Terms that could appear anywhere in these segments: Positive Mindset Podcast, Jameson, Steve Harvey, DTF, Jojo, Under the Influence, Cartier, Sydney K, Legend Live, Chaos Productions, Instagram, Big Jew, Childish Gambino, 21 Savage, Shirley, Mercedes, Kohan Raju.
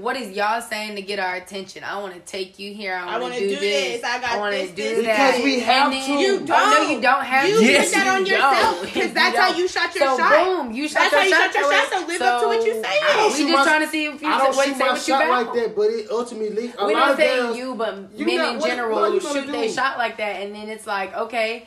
what is y'all saying to get our attention? I want to take you here. I want to do this. I want to do that. Because we have to. You don't. I know you don't have to. You did that on yourself. Because that's how you shot your shot. So boom. You shot your shot. That's how you shot your shot. So live up to what you say. We just trying to see if you say what you got. Like that, but it ultimately a lot of girls. We don't say you, but men in general shoot their shot like that, and then it's like, okay.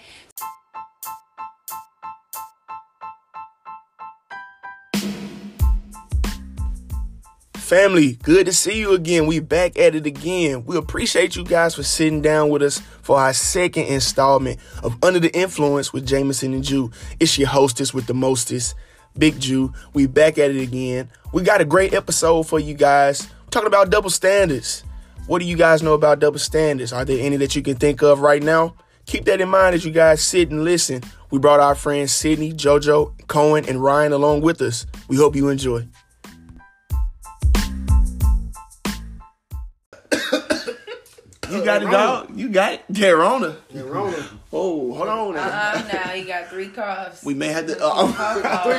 Family, good to see you again. We back at it again. We appreciate you guys for sitting down with us for our second installment of Under the Influence with Jameson and Jew. It's your hostess with the mostest, Big Jew. We back at it again. We got a great episode for you guys. We're talking about double standards. What do you guys know about double standards? Are there any that you can think of right now? Keep that in mind as you guys sit and listen. We brought our friends Sydney, Jojo, Kohan, and Ryan along with us. We hope you enjoy. You got it, dog. You got it. Corona. Oh, hold on. Now you got 3 coughs. We may have to. 3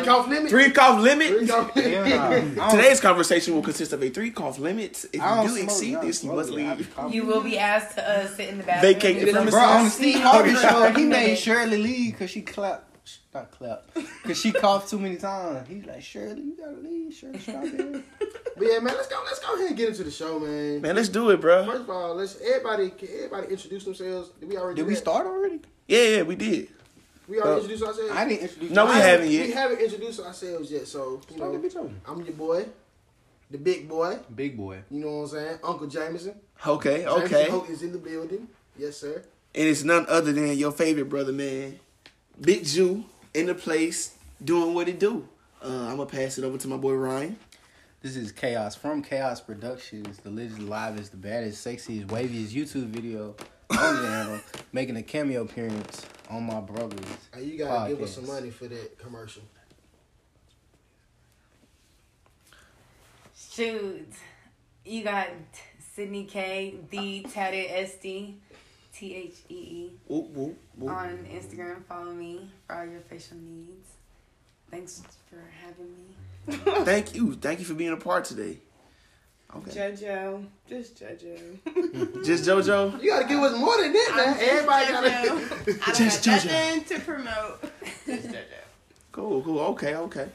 cough limit. 3 cough limit. 3 cough limit. Yeah. Today's conversation will consist of a 3 cough limit. If you do exceed this, you must leave. You will be asked to sit in the bathroom. Vacate. Bro, on the Steve Harvey show, he made Shirley leave because she clapped. Not clap, because she coughed too many times. He's like, Shirley, you gotta leave. Shirley, stop here. But yeah, man, let's go ahead and get into the show, man. Man, let's do it, bro. First of all, everybody introduce themselves. Did we start already? Yeah, we did. We already introduced ourselves. I didn't introduce. No, we haven't yet. We haven't introduced ourselves yet. So you know, I'm your boy, the big boy. Big boy. You know what I'm saying, Uncle Jameson. Okay. Jameson Hope is in the building. Yes, sir. And it's none other than your favorite brother, man, Big Jew. In the place, doing what it do. I'm going to pass it over to my boy Ryan. This is Chaos from Chaos Productions. The Legend Live is the baddest, sexiest, waviest YouTube video on the channel, making a cameo appearance on my brother's You got to give us some money for that commercial. Shoot. You got Sydney K, the Tatted SD. THEE on Instagram. Follow me for all your facial needs. Thanks for having me. Thank you for being a part today. Okay. Jojo. Just Jojo. You gotta give us more than that, man. Everybody gotta. Just Jojo. Nothing to promote. Just Jojo. Cool. Okay.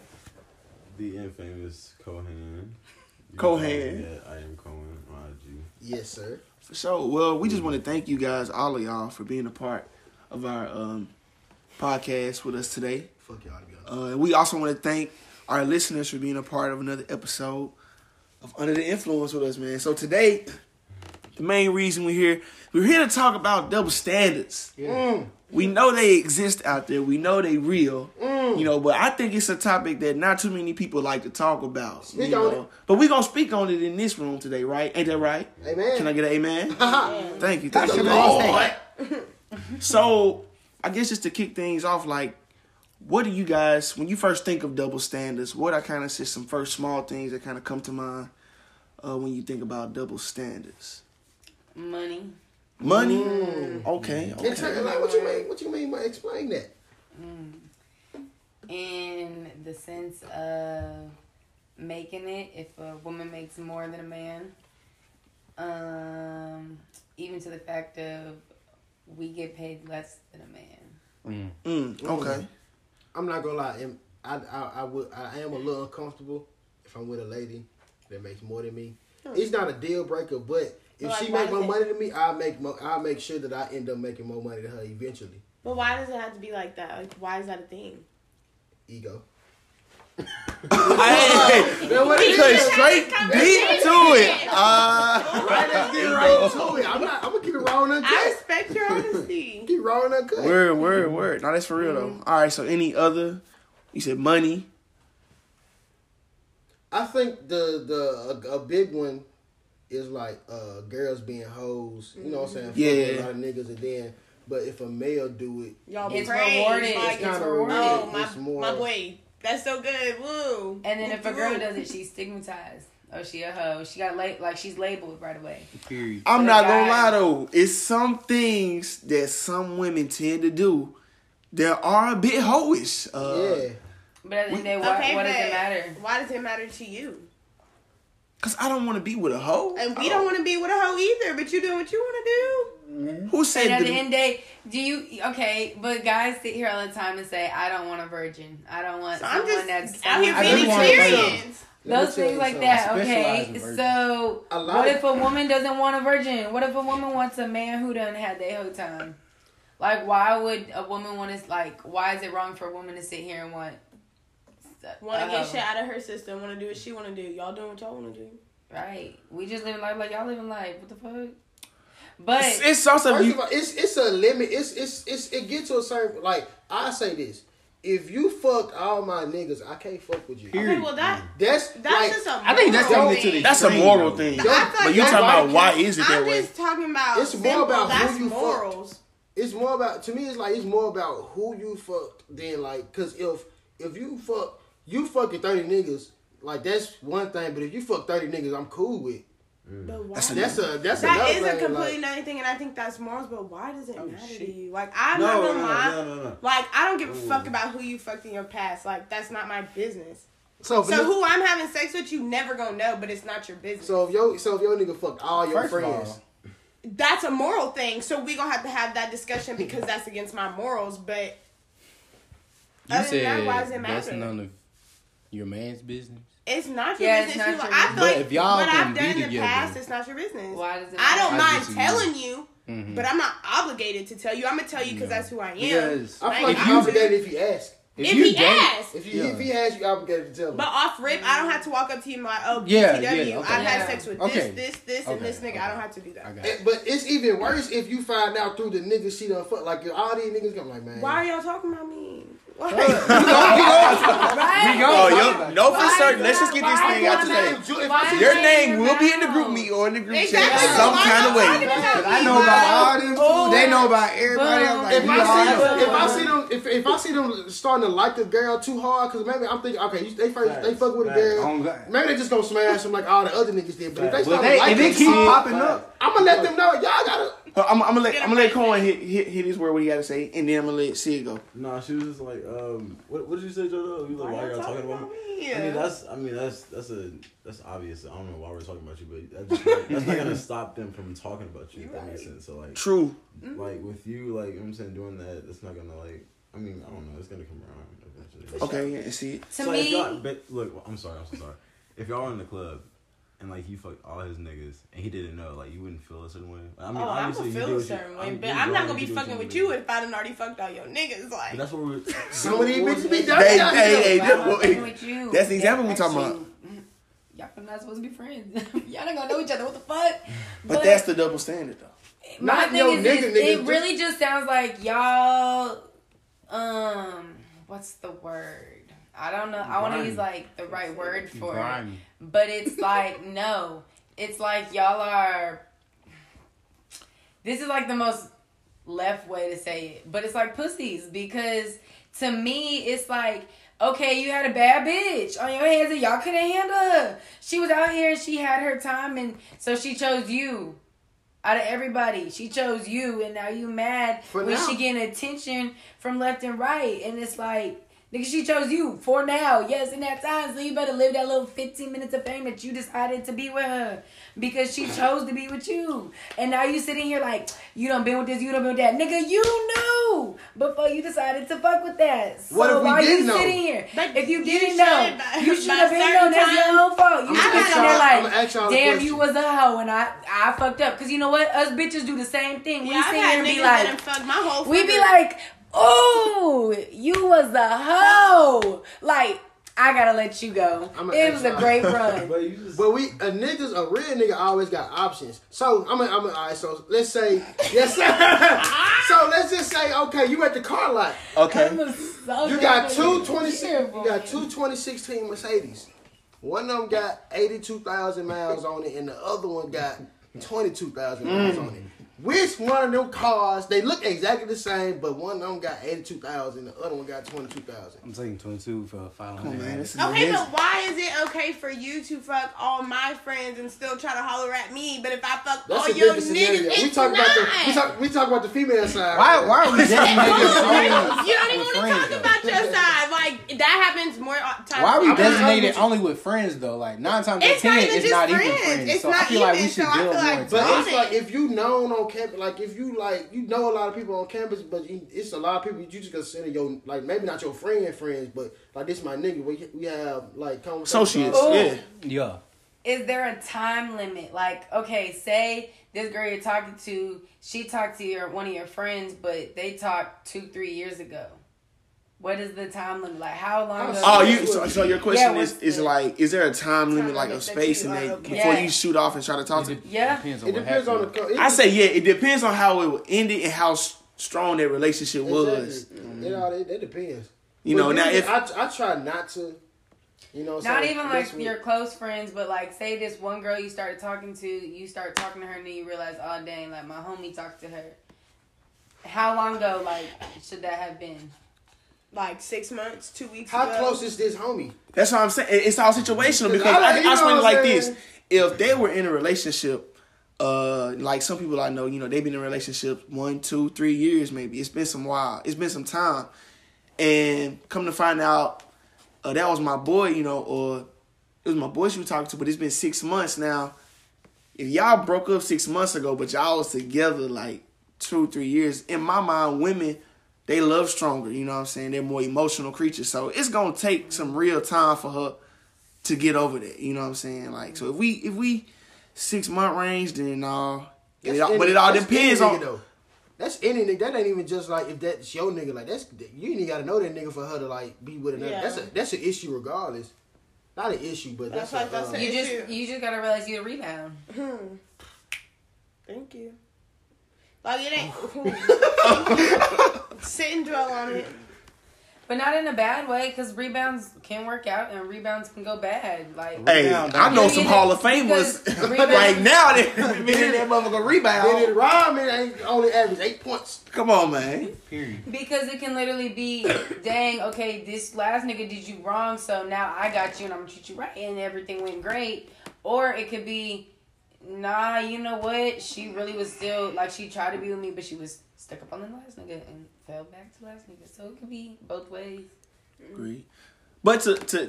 The infamous Kohan. Kohan. Yeah, I am Kohan Raju. Yes, sir. For sure. Well, we just want to thank you guys, all of y'all, for being a part of our podcast with us today. Fuck y'all, to be honest. We also want to thank our listeners for being a part of another episode of Under the Influence with us, man. So today, the main reason we're here to talk about double standards. Yeah. We know they exist out there. We know they real. You know, but I think it's a topic that not too many people like to talk about. Speak on it. But we're going to speak on it in this room today, right? Ain't that right? Amen. Can I get an amen? Amen. Thank you. So, I guess just to kick things off, like, what do you guys, when you first think of double standards, what are kind of just some first small things that kind of come to mind when you think about double standards? Money. Okay. Exactly. Like, what you mean? What you mean by explain that? In the sense of making it, if a woman makes more than a man, even to the fact of we get paid less than a man. Okay. I'm not gonna lie. I am a little uncomfortable if I'm with a lady that makes more than me. It's not a deal breaker, but. If she make more money than me, I'll make sure that I end up making more money than her eventually. But why does it have to be like that? Like, why is that a thing? Ego. We cut straight deep to it. Let's get right to it. I'm gonna keep it raw and uncut. I respect your honesty. Keep raw and uncut. Word. No, that's for real though. All right. So any other? You said money. I think a big one. It's like girls being hoes, you know what I'm saying? Yeah. A lot of niggas, and then, but if a male do it, y'all be rewarded. It's kind of rewarded. Oh, my boy, that's so good. Woo. And then if a girl does it, she's stigmatized. Oh, she a hoe. She got she's labeled right away. Period. I'm not gonna lie though, it's some things that some women tend to do that are a bit hoish. But at the end of the day, why does it matter? Why does it matter to you? Because I don't want to be with a hoe. And we don't want to be with a hoe either, but you doing what you want to do. Mm-hmm. Who said that? At the end day, do you... Okay, but guys sit here all the time and say, I don't want a virgin. I don't want someone that's... out here being experienced. Those things like that, okay? So, what if a woman doesn't want a virgin? What if a woman wants a man who done had their whole time? Like, why would a woman want to... Like, why is it wrong for a woman to sit here and want to get shit out of her system, want to do what she want to do. Y'all doing what y'all want to do. Right. We just living life like y'all living life. What the fuck? But it's also... It's a limit. It gets to a certain... Like, I say this. If you fucked all my niggas, I can't fuck with you. Okay, well that's just a moral thing. I think that's a moral thing. But you're talking about why is it that way? I'm just talking about... It's more about who you fucked. It's more about... To me, it's like it's more about who you fucked than like... Because if you fuck... You fucking 30 niggas, like that's one thing. But if you fuck 30 niggas, I'm cool with. Mm. That's a completely another thing, and I think that's morals. But why does it matter to you? Like I'm not gonna lie. Like I don't give a fuck about who you fucked in your past. Like that's not my business. So who I'm having sex with, you never gonna know. But it's not your business. So if your nigga fucked all your friends. That's a moral thing. So we gonna have to have that discussion because that's against my morals. But other than that, why does it matter? Your man's business. It's not your business. Not your business. I feel like if y'all what I've done in the past, it's not your business. Why does it matter? I don't mind telling you, mm-hmm. but I'm not obligated to tell you. I'm gonna tell you because that's who I am. Yes. I feel like you're obligated if you ask. If he asks, you're obligated to tell him. But off rip, I don't have to walk up to him like, oh, BTW, I've had sex with this, and this nigga. I don't have to do that. But it's even worse if you find out through the niggas she done fuck. Like, all these niggas come like, man. Why are y'all talking about me? Like, we go for certain. Let's just get this thing out today. Your name will be in the group meet or in the group chat in some kind of way. I know about all them. They know about everybody. Like, if I see them starting to like the girl too hard, because maybe I'm thinking, okay, they fuck with a girl. Maybe they just gonna smash them like all the other niggas did. But if they start liking, they keep popping up. I'm gonna let them know y'all gotta. I'm gonna let Kohan hit his word what he gotta say, and then I'm gonna let Sid go. Nah, she was just like, what did you say, Jojo? You like, why y'all talking about me? I mean, that's obvious. I don't know why we're talking about you, but that's not gonna stop them from talking about you. If that makes sense. So like, true. Like with you, like I'm saying, doing that, it's not gonna like. I mean, I don't know. It's gonna come around. Okay, yeah. See, to me, look, I'm so sorry. If y'all are in the club. And, like, you fucked all his niggas, and he didn't know. Like, you wouldn't feel a certain way. I mean, obviously, I'm going to feel a certain way, but I'm not going to be fucking with you if I done already fucked all your niggas. Like, but that's what we're... So many bitches be done. Hey, that's the example we're talking about. Y'all not supposed to be friends. Y'all not going to know each other. What the fuck? But that's the double standard, though. Not your nigga. It really just sounds like y'all... What's the word? I don't know. I want to use, like, the right word for it. But it's like, no. It's like y'all are... This is, like, the most left way to say it. But it's like pussies. Because, to me, it's like, okay, you had a bad bitch on your hands and y'all couldn't handle her. She was out here and she had her time. And so she chose you. Out of everybody. She chose you. And now you mad when she getting attention from left and right. And it's like... Nigga, she chose you for now. Yes, in that time. So you better live that little 15 minutes of fame that you decided to be with her. Because she chose to be with you. And now you sitting here like, you done been with this, you done been with that. Nigga, you knew before you decided to fuck with that. So what if we didn't know? Sitting here? Like, if you didn't know, you should have been known. That's your own fault. You should have been like, damn, you was a hoe and I fucked up. Because you know what? Us bitches do the same thing. We sit here and be like, oh, you was a hoe. Like, I gotta let you go. It was a great run. But a real nigga always got options. So, so let's say, so let's just say, okay, you at the car lot. Okay. You got two 2016 Mercedes. One of them got 82,000 miles on it, and the other one got 22,000 miles on it. Which one of them cars, they look exactly the same, but one of them got 82,000, the other one got 22,000. I'm taking 22 for 500. Okay, but why is it okay for you to fuck all my friends and still try to holler at me, but if I fuck all your niggas, it's we talk about the female side. Why are we just making so much? You don't even want to talk about your side. Why like that happens more times. Why are we designated only with friends though? Like 9 times out of 10, it's not even friends. It's so not I feel even, like we should deal more. Like, but it's like if you known on campus, like if you like you know a lot of people on campus, but you, it's a lot of people you just consider your like maybe not your friends, but like this my nigga. We have like conversations. Associates, yeah. Is there a time limit? Like, okay, say this girl you're talking to, she talked to your one of your friends, but they talked 2-3 years ago. What is the time limit? Like, how long? Oh, you. So your question is like, is there a time limit, like a space, and they before you shoot off and try to talk to them? Yeah, it depends on the. I say yeah, it depends on how it will end it and how strong that relationship was. It depends. You know, now if I try not to. You know, not so even like your close friends, but like say this one girl you started talking to, and then you realize, oh dang, like my homie talked to her. How long ago, like, should that have been? Like 6 months, 2 weeks ago? How close is this homie? That's what I'm saying. It's all situational because I explain it like this. If they were in a relationship, like some people I know, you know, they've been in a relationship 1, 2, 3 years maybe. It's been some while. It's been some time. And come to find out, that was my boy, you know, or it was my boy she was talking to, but it's been 6 months now. If y'all broke up 6 months ago, but y'all was together like 2-3 years, in my mind, women, they love stronger, you know what I'm saying? They're more emotional creatures. So it's going to take some real time for her to get over that, you know what I'm saying? Like, so if we 6 month range, then but it all depends on... Though. That's any nigga. That ain't even just like if that's your nigga. Like that's you ain't gotta know that nigga for her to like be with another. Yeah. That's an issue regardless. Not an issue, but that's an issue. You just gotta realize you a rebound. Thank you. Like it ain't sit and dwell on it, but not in a bad way because rebounds can work out and rebounds can go bad. Like hey, I know some Hall of Famers. Like now that been in that motherfucker rebound. Been in Rodman ain't only average 8 points. Come on, man. Period. Because it can literally be, dang, okay, this last nigga did you wrong, so now I got you and I'm gonna treat you right, and everything went great. Or it could be, nah, you know what? She really was still like she tried to be with me, but she was stuck up on the last nigga and fell back to last nigga. So it could be both ways. Agreed. But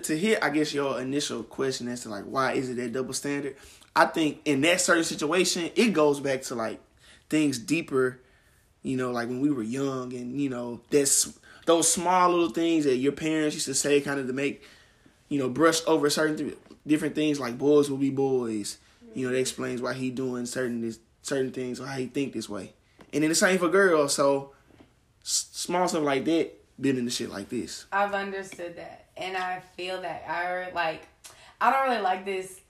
to hit, I guess, your initial question as to like why is it that double standard? I think in that certain situation, it goes back to like things deeper, you know, like when we were young and you know those small little things that your parents used to say, kind of to make you know brush over certain different things like boys will be boys. You know, that explains why he doing certain things or how he think this way. And then the same for girls. So small stuff like that, building the shit like this. I've understood that, and I feel that I don't really like this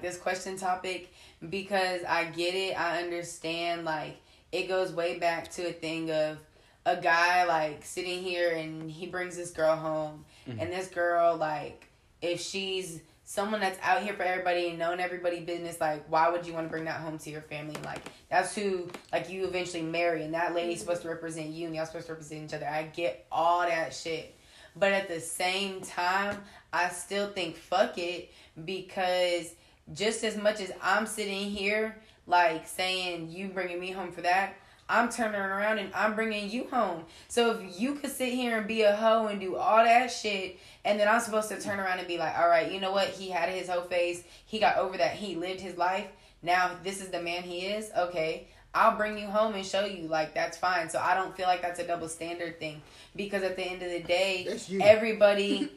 this question topic because I get it. I understand. Like it goes way back to a thing of a guy like sitting here and he brings this girl home, and this girl like if she's someone that's out here for everybody and knowing everybody business, like, why would you want to bring that home to your family? Like, that's who, like, you eventually marry, and that lady's supposed to represent you, and y'all supposed to represent each other. I get all that shit. But at the same time, I still think fuck it, because just as much as I'm sitting here, like, saying you bringing me home for that, I'm turning around and I'm bringing you home. So if you could sit here and be a hoe and do all that shit, and then I'm supposed to turn around and be like, all right, you know what? He had his hoe phase. He got over that. He lived his life. Now this is the man he is. Okay, I'll bring you home and show you. Like, that's fine. So I don't feel like that's a double standard thing. Because at the end of the day, everybody,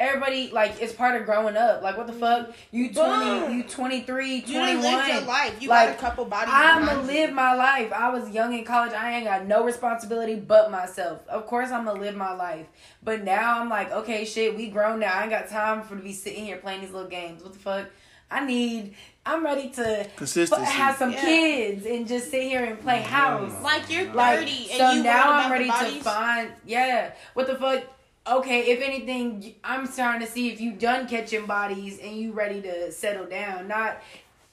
it's part of growing up. Like, what the fuck? You 20, you 23, 21. You lived your life. You got a couple bodies. I'm going to live my life. I was young in college. I ain't got no responsibility but myself. Of course, I'm going to live my life. But now I'm like, okay, shit, we grown now. I ain't got time for to be sitting here playing these little games. What the fuck? I'm ready to have some kids and just sit here and play house. Like, you're 30. So now I'm ready to find, what the fuck? Okay, if anything, I'm starting to see if you done catching bodies and you ready to settle down. Not,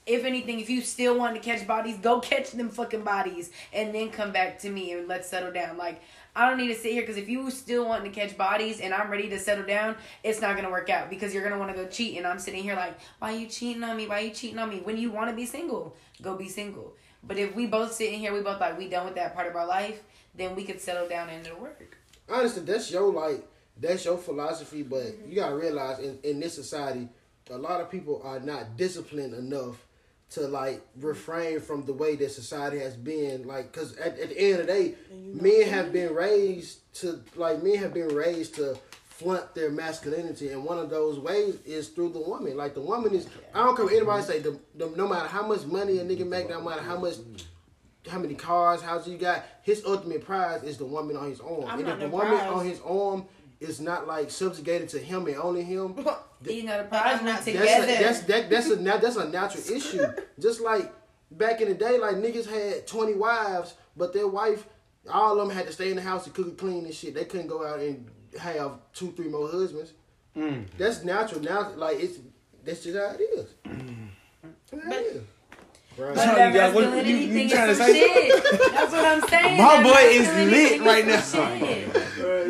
if anything, if you still want to catch bodies, go catch them fucking bodies and then come back to me and let's settle down. Like, I don't need to sit here because if you still want to catch bodies and I'm ready to settle down, it's not going to work out because you're going to want to go cheat. And I'm sitting here like, why are you cheating on me? Why are you cheating on me? When you want to be single, go be single. But if we both sitting here, we both like, we done with that part of our life, then we could settle down and it'll work. I understand that's your philosophy, but you gotta realize in this society, a lot of people are not disciplined enough to refrain from the way that society has been because at the end of the day, men have been raised to flaunt their masculinity, and one of those ways is through the woman. The woman is, I don't care what anybody say, no matter how much money a nigga make, no matter how many cars, houses you got, his ultimate prize is the woman on his arm. On his arm is not subjugated to him and only him. He's not a prize. Not together. That's a natural issue. Just back in the day, niggas had 20 wives, but their wife, all of them had to stay in the house and cook and clean and shit. They couldn't go out and have 2-3 more husbands. Mm. That's natural now. That's just how it is. Mm. Right. But you trying to say shit. That's what I'm saying. My boy is lit right now.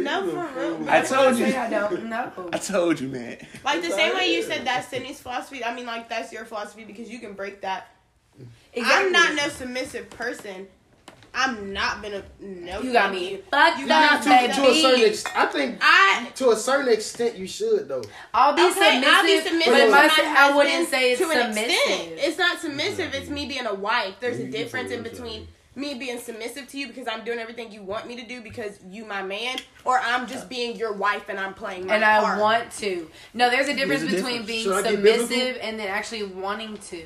No, for real. I told you. I don't know. I told you, man. The same way you said that's Sydney's philosophy. I mean, that's your philosophy because you can break that. Exactly. I'm not no submissive person. I'm not gonna. No, you got me. Fuck you. To a certain extent, you should though. I'll be submissive, but I wouldn't say it's submissive. It's not submissive. It's me being a wife. There's a difference in between me being submissive to you because I'm doing everything you want me to do because you my man, or I'm just being your wife and I'm playing my part. And I want to. No, there's a difference between being submissive and then actually wanting to.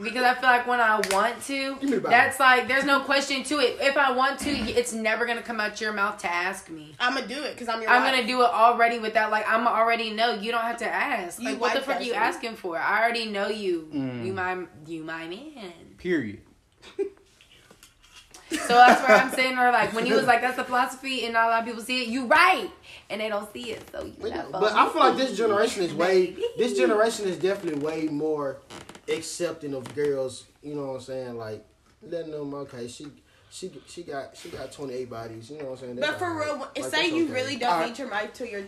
Because I feel when I want to, that's there's no question to it. If I want to, it's never going to come out your mouth to ask me. I'm going to do it because I'm your wife. I'm going to do it already without, I'm already know. You don't have to ask. What the fuck are you asking for? I already know you. Mm. You my man. Period. So that's where I'm saying, when he was that's the philosophy and not a lot of people see it, you right. And they don't see it, so you know. But I feel this generation is definitely way more accepting of girls, you know what I'm saying? Letting them, okay, she got 28 bodies, you know what I'm saying? But for real, say you really don't meet your wife till you're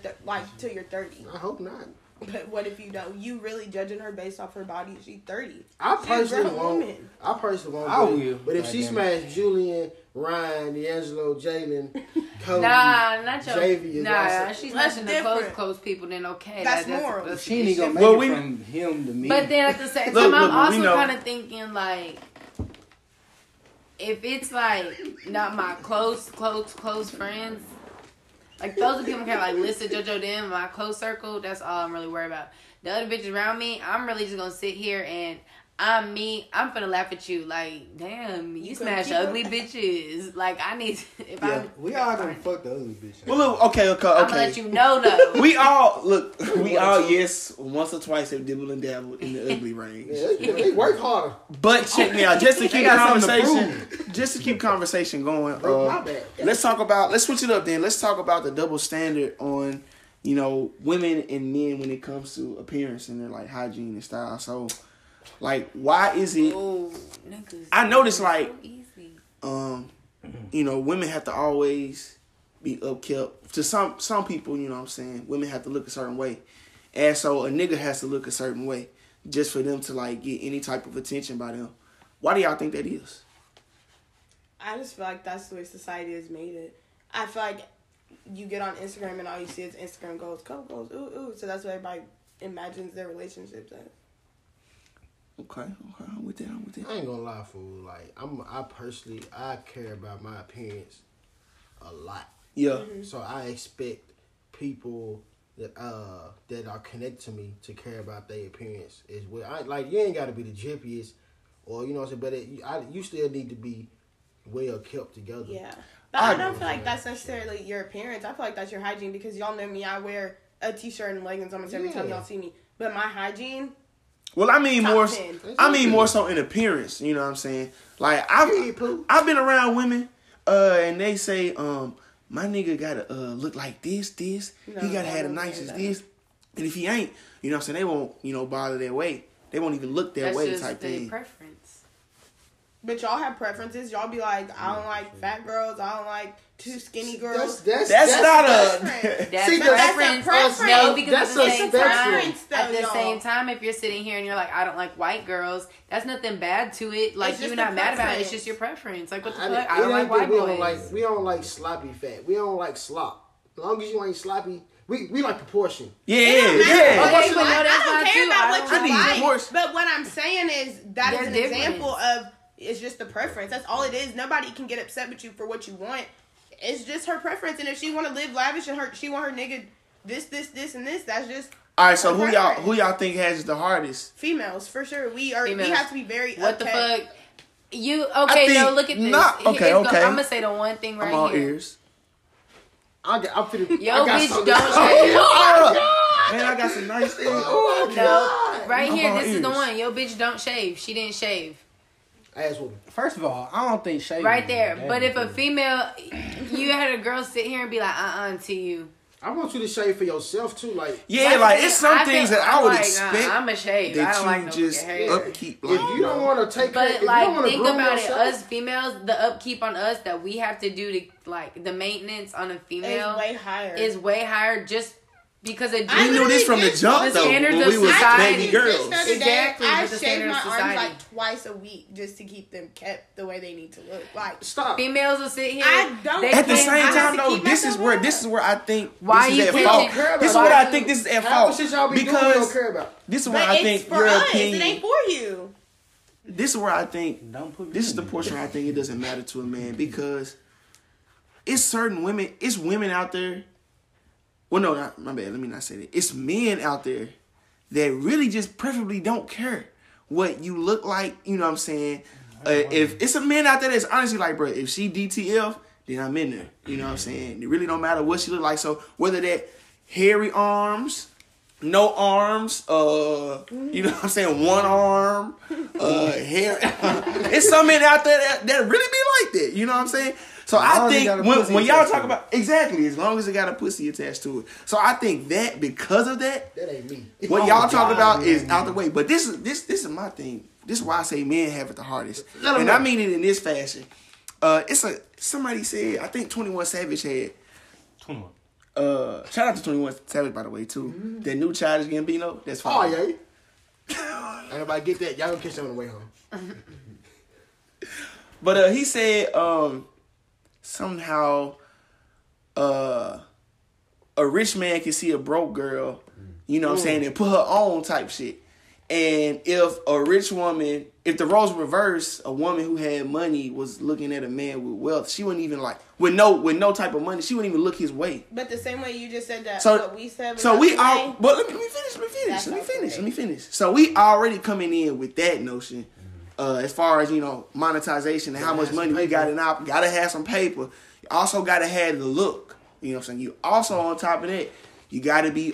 30. I hope not. But what if you don't? You really judging her based off her body? She's 30. I personally won't. I will. But if she smashed Julian, Ryan, D'Angelo, Jalen, Cody, Xavier, she's less than the close people. Then okay, that's moral. She ain't gonna make it from him to me. But then at the same time, I'm also kind of thinking if it's not my close friends. Those are people can listen, JoJo, them, my close circle, that's all I'm really worried about. The other bitches around me, I'm really just gonna sit here and I'm me. I'm finna laugh at you. Damn, you smash ugly bitches. I need to, we all gonna fuck the ugly bitches. Well, look, okay. I'm gonna let you know, though. We all, once or twice have dibbled and dabbled in the ugly range. Yeah, they work harder. But check me out, just to keep conversation going. Let's switch it up then. Let's talk about the double standard on, women and men when it comes to appearance and their, hygiene and style. So, why is it? Ooh, I notice women have to always be upkept. To some people, you know what I'm saying, women have to look a certain way, and so a nigga has to look a certain way just for them to get any type of attention by them. Why do y'all think that is? I just feel that's the way society has made it. I feel you get on Instagram and all you see is Instagram goals, couple goals, ooh, ooh. So that's what everybody imagines their relationships as. Okay, I'm with that. I ain't gonna lie, fool. I care about my appearance a lot. Yeah. Mm-hmm. So I expect people that are connected to me to care about their appearance as well. You ain't gotta be the jippiest, or you know what I'm saying, but you still need to be well kept together. Yeah, but I don't feel that's necessarily your appearance. I feel that's your hygiene because y'all know me. I wear a t-shirt and leggings almost every time y'all see me, but my hygiene. Well, I mean more so in appearance, you know what I'm saying? I've been around women and they say my nigga got to look like this. No, he got to have the nicest this. And if he ain't, you know what I'm saying, they won't bother their way. They won't even look their way type thing. That's just their preference. But y'all have preferences. Y'all be like, I don't like fat girls. I don't like too skinny girls. That's not a preference. That's a preference. No, because that's at the same time, if you're sitting here and you're like, I don't like white girls, that's nothing bad to it. Like, you're not mad about it. It's just your preference. Like, what the fuck? I don't like white boys. We don't like sloppy fat. We don't like slop. As long as you ain't sloppy. We like proportion. Yeah. I don't care about what you like. But what I'm saying is that is an example of it's just the preference. That's all it is. Nobody can get upset with you for what you want. It's just her preference. And if she want to live lavish and she want her nigga this and this, that's just. All right, so who y'all think has the hardest? Females for sure. We have to be very. What the fuck? You okay? No, look at this. Okay. I'm gonna say the one thing right here. I'm all ears. I got some nice things. This is the one. Yo, bitch, don't shave. She didn't shave. First of all, I don't think shaving. Right there. But if a female, you had a girl sit here and be like, to you. I want you to shave for yourself too, like. Yeah, like it's some things that I would expect. I'm a shave. I don't like just upkeep. If you don't want to take, but like think about it, us females, the upkeep on us that we have to do to like the maintenance on a female is way higher just because of we knew this from the jump though when we was baby girls. Exactly, I shave my arms like twice a week just to keep them kept the way they need to look. Like stop. Females will sit here. At the same time though, this is where I think this is at fault. This is the portion I think it doesn't matter to a man because it's certain women. It's women out there. Well, no, not my bad. Let me not say that. It's men out there that really just preferably don't care what you look like. You know what I'm saying? If it's a man out there that's honestly like, bro, if she DTF, then I'm in there. You know what I'm saying? It really don't matter what she look like. So whether that hairy arms, no arms, you know what I'm saying? One arm, hair. It's some men out there that really be like that. You know what I'm saying? So I think when y'all talk about exactly as long as it got a pussy attached to it. So I think that because of that ain't me. What y'all talk about is out the way. But this is my thing. This is why I say men have it the hardest, and I mean it in this fashion. Somebody said I think 21 Savage had 21. Shout out to 21 Savage by the way too. Mm-hmm. That new Childish Gambino. That's fine. Oh yeah. Everybody get that. Y'all gonna catch them on the way home. But he said somehow a rich man can see a broke girl, you know what I'm saying, and put her on type shit. And if the roles were reversed, a woman who had money was looking at a man with wealth, she wouldn't even like with no type of money, she wouldn't even look his way. But the same way you just said that, so what we said. So we all but let me finish. So we already coming in with that notion. As far as, you know, monetization and how much money we got in our... Gotta have some paper. You also gotta have the look. You know what I'm saying? You also, on top of that, you gotta be...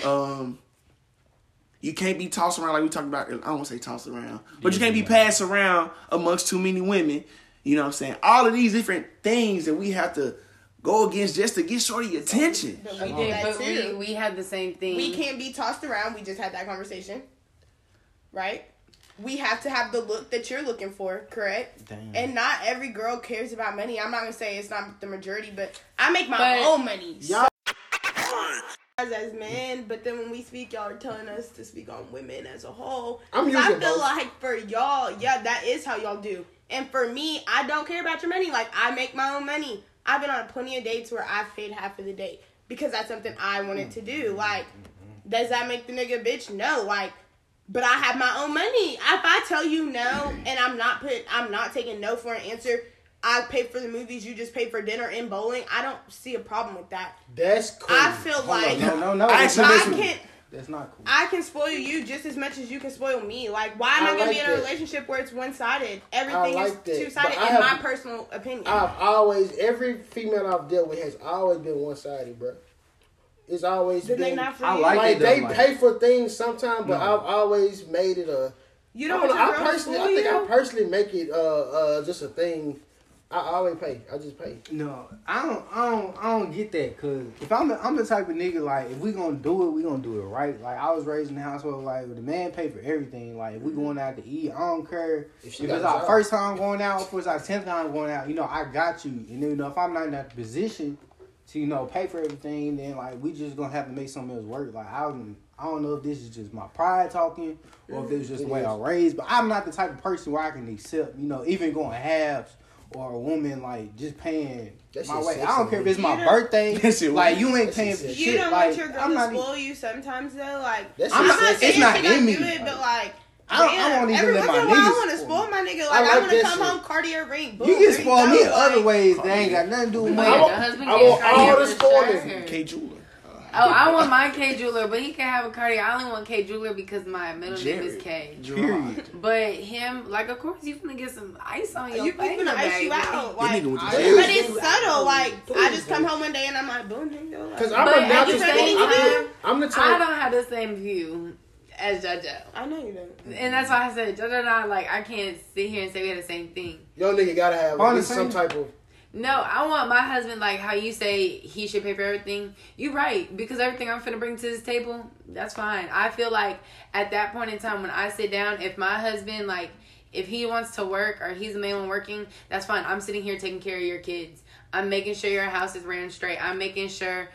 you can't be tossed around like we talked about... I don't want to say tossed around. But you can't be passed around amongst too many women. You know what I'm saying? All of these different things that we have to go against just to get shorty attention. But we did that too. We had the same thing. We can't be tossed around. We just had that conversation. Right? We have to have the look that you're looking for, correct? Damn. And not every girl cares about money. I'm not going to say it's not the majority, but I make my own money. Y'all as men, but then when we speak, y'all are telling us to speak on women as a whole. I feel like for y'all, yeah, that is how y'all do. And for me, I don't care about your money. Like, I make my own money. I've been on plenty of dates where I've paid half of the date because that's something I wanted to do. Like, does that make the nigga a bitch? No, like... But I have my own money. If I tell you no, and I'm not taking no for an answer. I pay for the movies. You just pay for dinner and bowling. I don't see a problem with that. That's cool. I feel like that's not cool. I can spoil you just as much as you can spoil me. Like, why am I going to be in a relationship where it's one sided? Everything is two sided in my personal opinion. Every female I've dealt with has always been one sided, bro. It's always been. They pay for things sometimes, but I've always made it a. You don't. I personally make it just a thing I always pay. I just pay. No, I don't get that. Cause if I'm the type of nigga like if we gonna do it, we gonna do it right. Like I was raised in the household like the man pay for everything. Like if we going out to eat, I don't care if it's our first time going out, if it's our 10th time going out. You know I got you. And you know if I'm not in that position to pay for everything, then like we just gonna have to make something else work. Like I don't know if this is just my pride talking or if it's just the way I raised, but I'm not the type of person where I can accept even going halves. Or a woman like just paying my way. I don't care if it's my birthday. Like you ain't paying for shit. You don't want your girl to spoil you sometimes though. Like I'm not saying she don't do it, but like I don't even let my niggas. I want to spoil my nigga. Like I want to come home Cartier ring. You can spoil me in other ways. They ain't got nothing to do with money. I want all the spoilers. K jeweler. Oh, I want my K jeweler, but he can have a Cartier. I only want K jeweler because my middle name is K. Period. But him, like, of course, you finna get some ice on your face. You finna ice you out. Like, but it's subtle. Like, I just come home one day and I'm like, boom, nigga. Because I'm a natural spoiler. I'm the type. I don't have the same view as Jojo. I know you don't. And that's why I said, Jojo and I, like, I can't sit here and say we have the same thing. Yo, nigga, gotta have at least some type of. No, I want my husband, like how you say he should pay for everything. You're right, because everything I'm finna bring to this table, that's fine. I feel like at that point in time when I sit down, if my husband, like, if he wants to work or he's the main one working, that's fine. I'm sitting here taking care of your kids. I'm making sure your house is ran straight. I'm making sure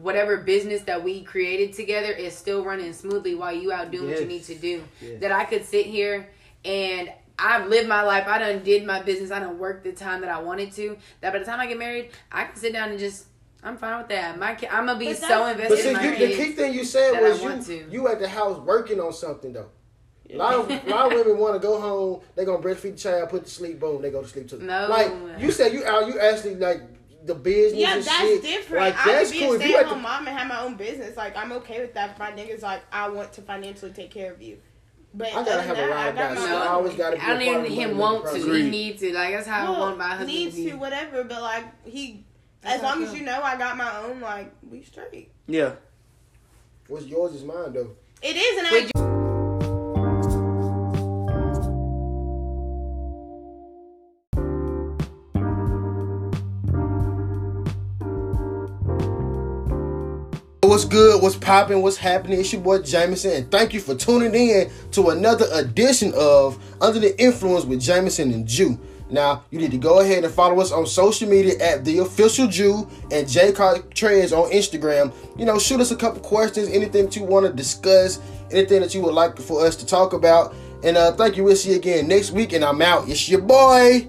whatever business that we created together is still running smoothly while you out doing what you need to do. Yes. That I could sit here and I've lived my life. I done did my business. I done worked the time that I wanted to. That by the time I get married, I can sit down and just, I'm fine with that. I'm going to be so invested in my kids. But see, the key thing you said was you at the house working on something, though. Yeah. A lot of women want to go home. They going to breastfeed the child, put to sleep, boom, they go to sleep too. No. Like, you said you out, you actually, like, the business and shit. Yeah, that's different. Like, I could be a stay-at-home mom and have my own business. Like, I'm okay with that. If my nigga's like, I want to financially take care of you. But I gotta have a ride back. So I always gotta be I don't even him want to. He needs to. Like that's how I want my husband. Needs to whatever, but like he, that's as long as I got my own. Like we straight. Yeah. What's yours is mine though. It is, and I. What's good? What's poppin'? What's happening? It's your boy Jameson, and thank you for tuning in to another edition of Under the Influence with Jameson and Jew. Now, you need to go ahead and follow us on social media at The Official Jew and J. Trez on Instagram. Shoot us a couple questions, anything that you want to discuss, anything that you would like for us to talk about. And thank you. We'll see you again next week, and I'm out. It's your boy.